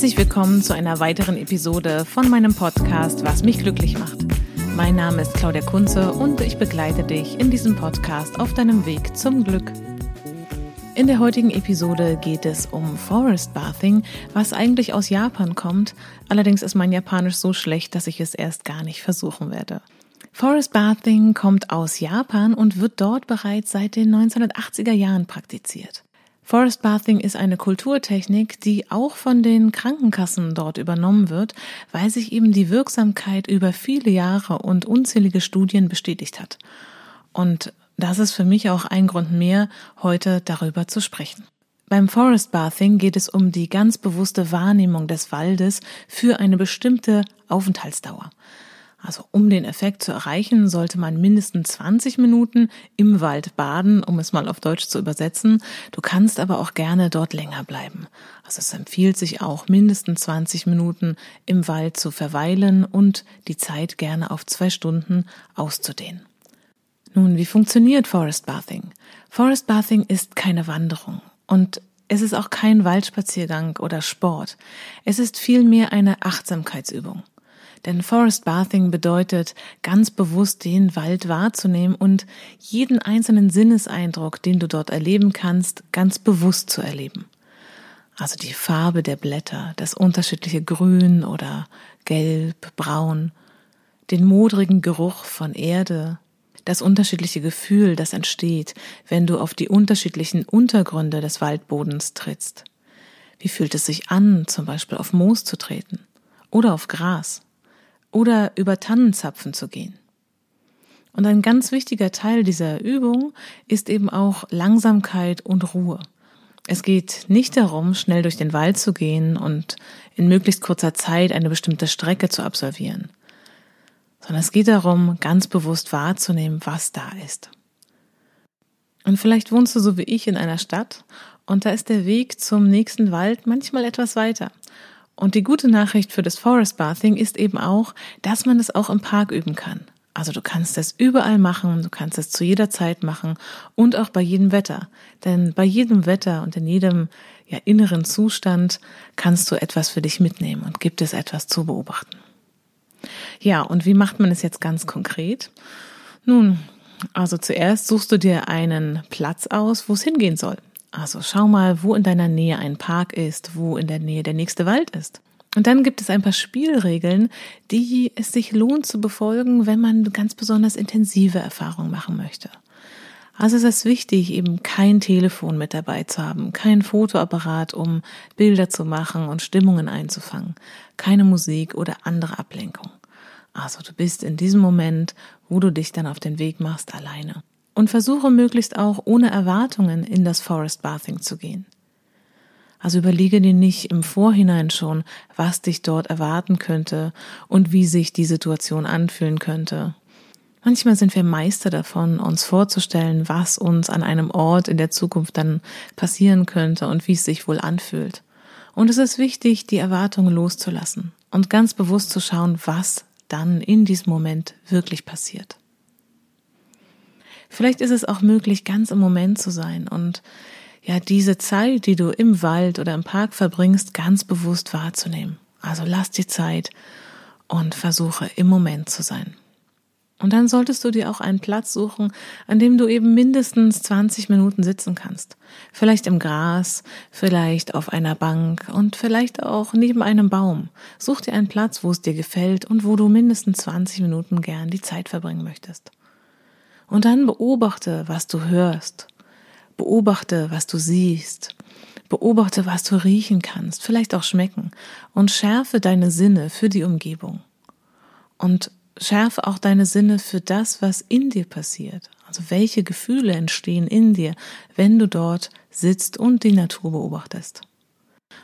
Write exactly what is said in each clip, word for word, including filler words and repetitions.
Herzlich willkommen zu einer weiteren Episode von meinem Podcast, was mich glücklich macht. Mein Name ist Claudia Kunze und ich begleite dich in diesem Podcast auf deinem Weg zum Glück. In der heutigen Episode geht es um Forest Bathing, was eigentlich aus Japan kommt. Allerdings ist mein Japanisch so schlecht, dass ich es erst gar nicht versuchen werde. Forest Bathing kommt aus Japan und wird dort bereits seit den neunzehnhundertachtziger Jahren praktiziert. Forest Bathing ist eine Kulturtechnik, die auch von den Krankenkassen dort übernommen wird, weil sich eben die Wirksamkeit über viele Jahre und unzählige Studien bestätigt hat. Und das ist für mich auch ein Grund mehr, heute darüber zu sprechen. Beim Forest Bathing geht es um die ganz bewusste Wahrnehmung des Waldes für eine bestimmte Aufenthaltsdauer. Also um den Effekt zu erreichen, sollte man mindestens zwanzig Minuten im Wald baden, um es mal auf Deutsch zu übersetzen. Du kannst aber auch gerne dort länger bleiben. Also es empfiehlt sich auch, mindestens zwanzig Minuten im Wald zu verweilen und die Zeit gerne auf zwei Stunden auszudehnen. Nun, wie funktioniert Forest Bathing? Forest Bathing ist keine Wanderung und es ist auch kein Waldspaziergang oder Sport. Es ist vielmehr eine Achtsamkeitsübung. Denn Forest Bathing bedeutet, ganz bewusst den Wald wahrzunehmen und jeden einzelnen Sinneseindruck, den du dort erleben kannst, ganz bewusst zu erleben. Also die Farbe der Blätter, das unterschiedliche Grün oder Gelb, Braun, den modrigen Geruch von Erde, das unterschiedliche Gefühl, das entsteht, wenn du auf die unterschiedlichen Untergründe des Waldbodens trittst. Wie fühlt es sich an, zum Beispiel auf Moos zu treten oder auf Gras? Oder über Tannenzapfen zu gehen. Und ein ganz wichtiger Teil dieser Übung ist eben auch Langsamkeit und Ruhe. Es geht nicht darum, schnell durch den Wald zu gehen und in möglichst kurzer Zeit eine bestimmte Strecke zu absolvieren, sondern es geht darum, ganz bewusst wahrzunehmen, was da ist. Und vielleicht wohnst du so wie ich in einer Stadt und da ist der Weg zum nächsten Wald manchmal etwas weiter. Und die gute Nachricht für das Forest Bathing ist eben auch, dass man es auch im Park üben kann. Also du kannst es überall machen, du kannst es zu jeder Zeit machen und auch bei jedem Wetter. Denn bei jedem Wetter und in jedem ja, inneren Zustand kannst du etwas für dich mitnehmen und gibt es etwas zu beobachten. Ja, und wie macht man es jetzt ganz konkret? Nun, also zuerst suchst du dir einen Platz aus, wo es hingehen soll. Also schau mal, wo in deiner Nähe ein Park ist, wo in der Nähe der nächste Wald ist. Und dann gibt es ein paar Spielregeln, die es sich lohnt zu befolgen, wenn man ganz besonders intensive Erfahrungen machen möchte. Also es ist wichtig, eben kein Telefon mit dabei zu haben, kein Fotoapparat, um Bilder zu machen und Stimmungen einzufangen, keine Musik oder andere Ablenkung. Also du bist in diesem Moment, wo du dich dann auf den Weg machst, alleine. Und versuche möglichst auch ohne Erwartungen in das Forest Bathing zu gehen. Also überlege dir nicht im Vorhinein schon, was dich dort erwarten könnte und wie sich die Situation anfühlen könnte. Manchmal sind wir Meister davon, uns vorzustellen, was uns an einem Ort in der Zukunft dann passieren könnte und wie es sich wohl anfühlt. Und es ist wichtig, die Erwartungen loszulassen und ganz bewusst zu schauen, was dann in diesem Moment wirklich passiert. Vielleicht ist es auch möglich, ganz im Moment zu sein und ja, diese Zeit, die du im Wald oder im Park verbringst, ganz bewusst wahrzunehmen. Also lass die Zeit und versuche im Moment zu sein. Und dann solltest du dir auch einen Platz suchen, an dem du eben mindestens zwanzig Minuten sitzen kannst. Vielleicht im Gras, vielleicht auf einer Bank und vielleicht auch neben einem Baum. Such dir einen Platz, wo es dir gefällt und wo du mindestens zwanzig Minuten gern die Zeit verbringen möchtest. Und dann beobachte, was du hörst, beobachte, was du siehst, beobachte, was du riechen kannst, vielleicht auch schmecken und schärfe deine Sinne für die Umgebung und schärfe auch deine Sinne für das, was in dir passiert, also welche Gefühle entstehen in dir, wenn du dort sitzt und die Natur beobachtest.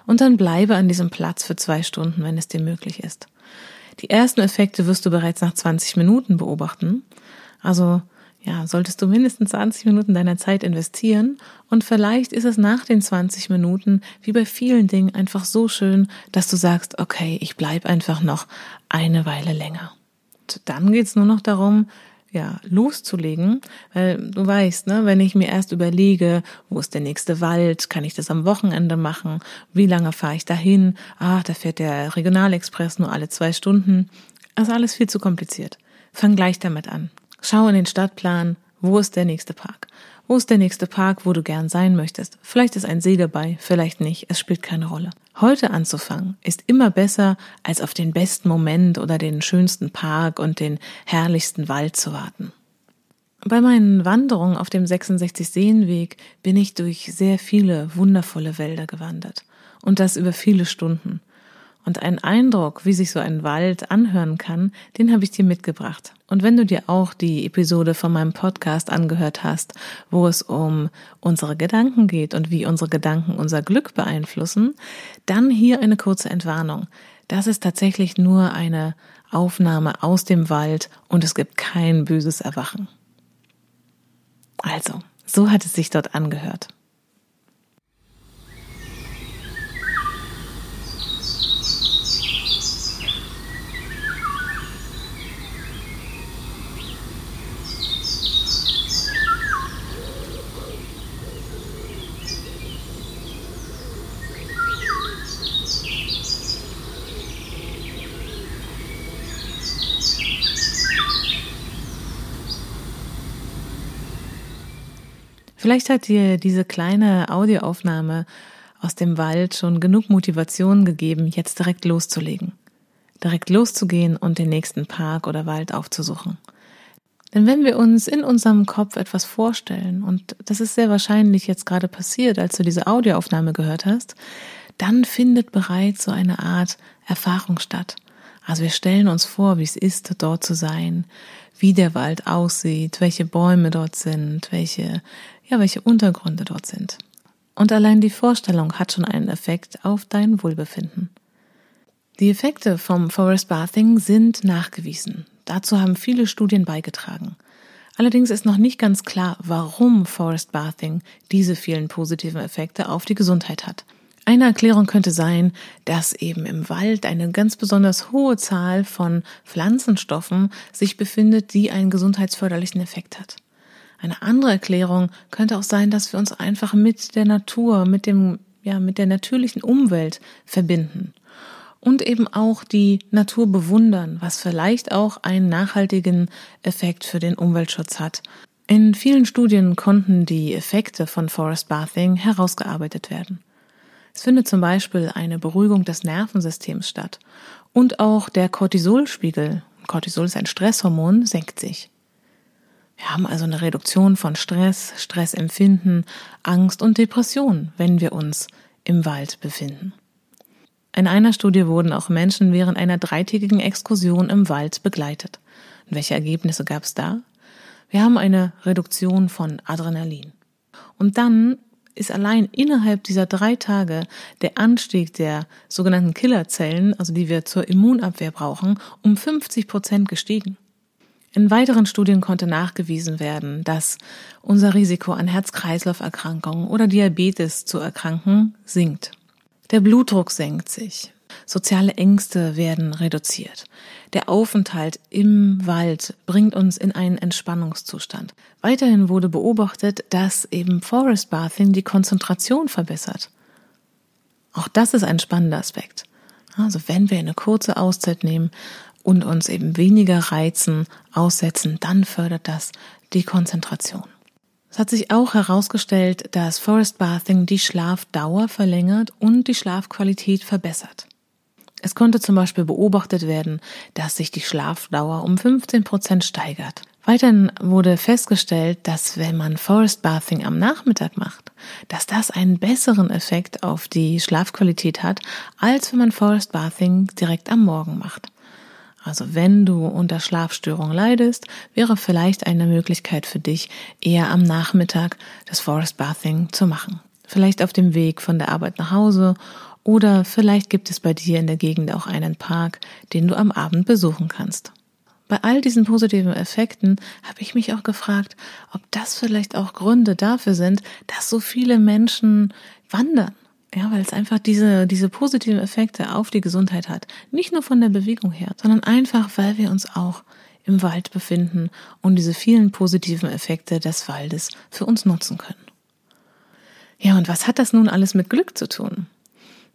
Und dann bleibe an diesem Platz für zwei Stunden, wenn es dir möglich ist. Die ersten Effekte wirst du bereits nach zwanzig Minuten beobachten, also Ja, solltest du mindestens zwanzig Minuten deiner Zeit investieren und vielleicht ist es nach den zwanzig Minuten wie bei vielen Dingen einfach so schön, dass du sagst, okay, ich bleib einfach noch eine Weile länger. Und dann geht's nur noch darum, ja, loszulegen, weil du weißt, ne, wenn ich mir erst überlege, wo ist der nächste Wald, kann ich das am Wochenende machen, wie lange fahre ich dahin, ach, da fährt der Regionalexpress nur alle zwei Stunden, also alles viel zu kompliziert. Fang gleich damit an. Schau in den Stadtplan, wo ist der nächste Park? Wo ist der nächste Park, wo du gern sein möchtest? Vielleicht ist ein See dabei, vielleicht nicht, es spielt keine Rolle. Heute anzufangen ist immer besser, als auf den besten Moment oder den schönsten Park und den herrlichsten Wald zu warten. Bei meinen Wanderungen auf dem sechsundsechzig Seen-Weg bin ich durch sehr viele wundervolle Wälder gewandert und das über viele Stunden. Und einen Eindruck, wie sich so ein Wald anhören kann, den habe ich dir mitgebracht. Und wenn du dir auch die Episode von meinem Podcast angehört hast, wo es um unsere Gedanken geht und wie unsere Gedanken unser Glück beeinflussen, dann hier eine kurze Entwarnung. Das ist tatsächlich nur eine Aufnahme aus dem Wald und es gibt kein böses Erwachen. Also, so hat es sich dort angehört. Vielleicht hat dir diese kleine Audioaufnahme aus dem Wald schon genug Motivation gegeben, jetzt direkt loszulegen. Direkt loszugehen und den nächsten Park oder Wald aufzusuchen. Denn wenn wir uns in unserem Kopf etwas vorstellen, und das ist sehr wahrscheinlich jetzt gerade passiert, als du diese Audioaufnahme gehört hast, dann findet bereits so eine Art Erfahrung statt. Also wir stellen uns vor, wie es ist, dort zu sein, wie der Wald aussieht, welche Bäume dort sind, welche, ja, welche Untergründe dort sind. Und allein die Vorstellung hat schon einen Effekt auf dein Wohlbefinden. Die Effekte vom Forest Bathing sind nachgewiesen. Dazu haben viele Studien beigetragen. Allerdings ist noch nicht ganz klar, warum Forest Bathing diese vielen positiven Effekte auf die Gesundheit hat. Eine Erklärung könnte sein, dass eben im Wald eine ganz besonders hohe Zahl von Pflanzenstoffen sich befindet, die einen gesundheitsförderlichen Effekt hat. Eine andere Erklärung könnte auch sein, dass wir uns einfach mit der Natur, mit dem, ja, mit der natürlichen Umwelt verbinden und eben auch die Natur bewundern, was vielleicht auch einen nachhaltigen Effekt für den Umweltschutz hat. In vielen Studien konnten die Effekte von Forest Bathing herausgearbeitet werden. Es findet zum Beispiel eine Beruhigung des Nervensystems statt und auch der Cortisolspiegel, Cortisol ist ein Stresshormon, senkt sich. Wir haben also eine Reduktion von Stress, Stressempfinden, Angst und Depression, wenn wir uns im Wald befinden. In einer Studie wurden auch Menschen während einer dreitägigen Exkursion im Wald begleitet. Und welche Ergebnisse gab es da? Wir haben eine Reduktion von Adrenalin. Und dann ist allein innerhalb dieser drei Tage der Anstieg der sogenannten Killerzellen, also die wir zur Immunabwehr brauchen, um fünfzig Prozent gestiegen. In weiteren Studien konnte nachgewiesen werden, dass unser Risiko an Herz-Kreislauf-Erkrankungen oder Diabetes zu erkranken sinkt. Der Blutdruck senkt sich. Soziale Ängste werden reduziert. Der Aufenthalt im Wald bringt uns in einen Entspannungszustand. Weiterhin wurde beobachtet, dass eben Forest Bathing die Konzentration verbessert. Auch das ist ein spannender Aspekt. Also wenn wir eine kurze Auszeit nehmen und uns eben weniger Reizen aussetzen, dann fördert das die Konzentration. Es hat sich auch herausgestellt, dass Forest Bathing die Schlafdauer verlängert und die Schlafqualität verbessert. Es konnte zum Beispiel beobachtet werden, dass sich die Schlafdauer um fünfzehn Prozent steigert. Weiterhin wurde festgestellt, dass wenn man Forest Bathing am Nachmittag macht, dass das einen besseren Effekt auf die Schlafqualität hat, als wenn man Forest Bathing direkt am Morgen macht. Also wenn du unter Schlafstörung leidest, wäre vielleicht eine Möglichkeit für dich, eher am Nachmittag das Forest Bathing zu machen. Vielleicht auf dem Weg von der Arbeit nach Hause. Oder vielleicht gibt es bei dir in der Gegend auch einen Park, den du am Abend besuchen kannst. Bei all diesen positiven Effekten habe ich mich auch gefragt, ob das vielleicht auch Gründe dafür sind, dass so viele Menschen wandern. Ja, weil es einfach diese, diese positiven Effekte auf die Gesundheit hat. Nicht nur von der Bewegung her, sondern einfach, weil wir uns auch im Wald befinden und diese vielen positiven Effekte des Waldes für uns nutzen können. Ja, und was hat das nun alles mit Glück zu tun?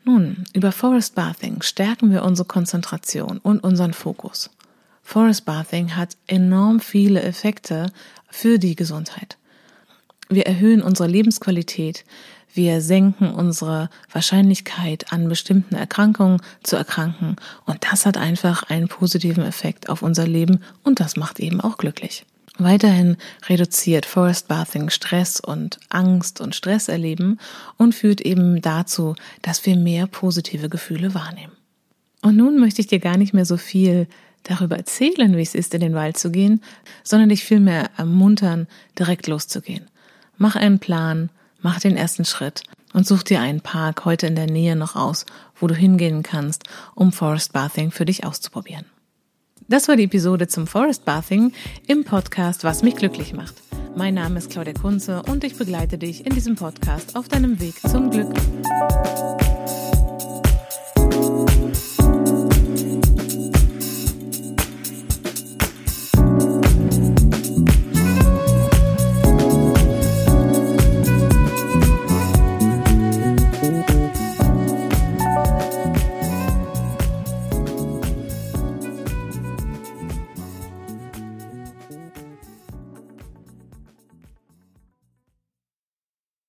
Nun, über Forest Bathing stärken wir unsere Konzentration und unseren Fokus. Forest Bathing hat enorm viele Effekte für die Gesundheit. Wir erhöhen unsere Lebensqualität, wir senken unsere Wahrscheinlichkeit, an bestimmten Erkrankungen zu erkranken, und das hat einfach einen positiven Effekt auf unser Leben und das macht eben auch glücklich. Weiterhin reduziert Forest Bathing Stress und Angst und Stress erleben und führt eben dazu, dass wir mehr positive Gefühle wahrnehmen. Und nun möchte ich dir gar nicht mehr so viel darüber erzählen, wie es ist, in den Wald zu gehen, sondern dich vielmehr ermuntern, direkt loszugehen. Mach einen Plan, mach den ersten Schritt und such dir einen Park heute in der Nähe noch aus, wo du hingehen kannst, um Forest Bathing für dich auszuprobieren. Das war die Episode zum Forest Bathing im Podcast Was mich glücklich macht. Mein Name ist Claudia Kunze und ich begleite dich in diesem Podcast auf deinem Weg zum Glück.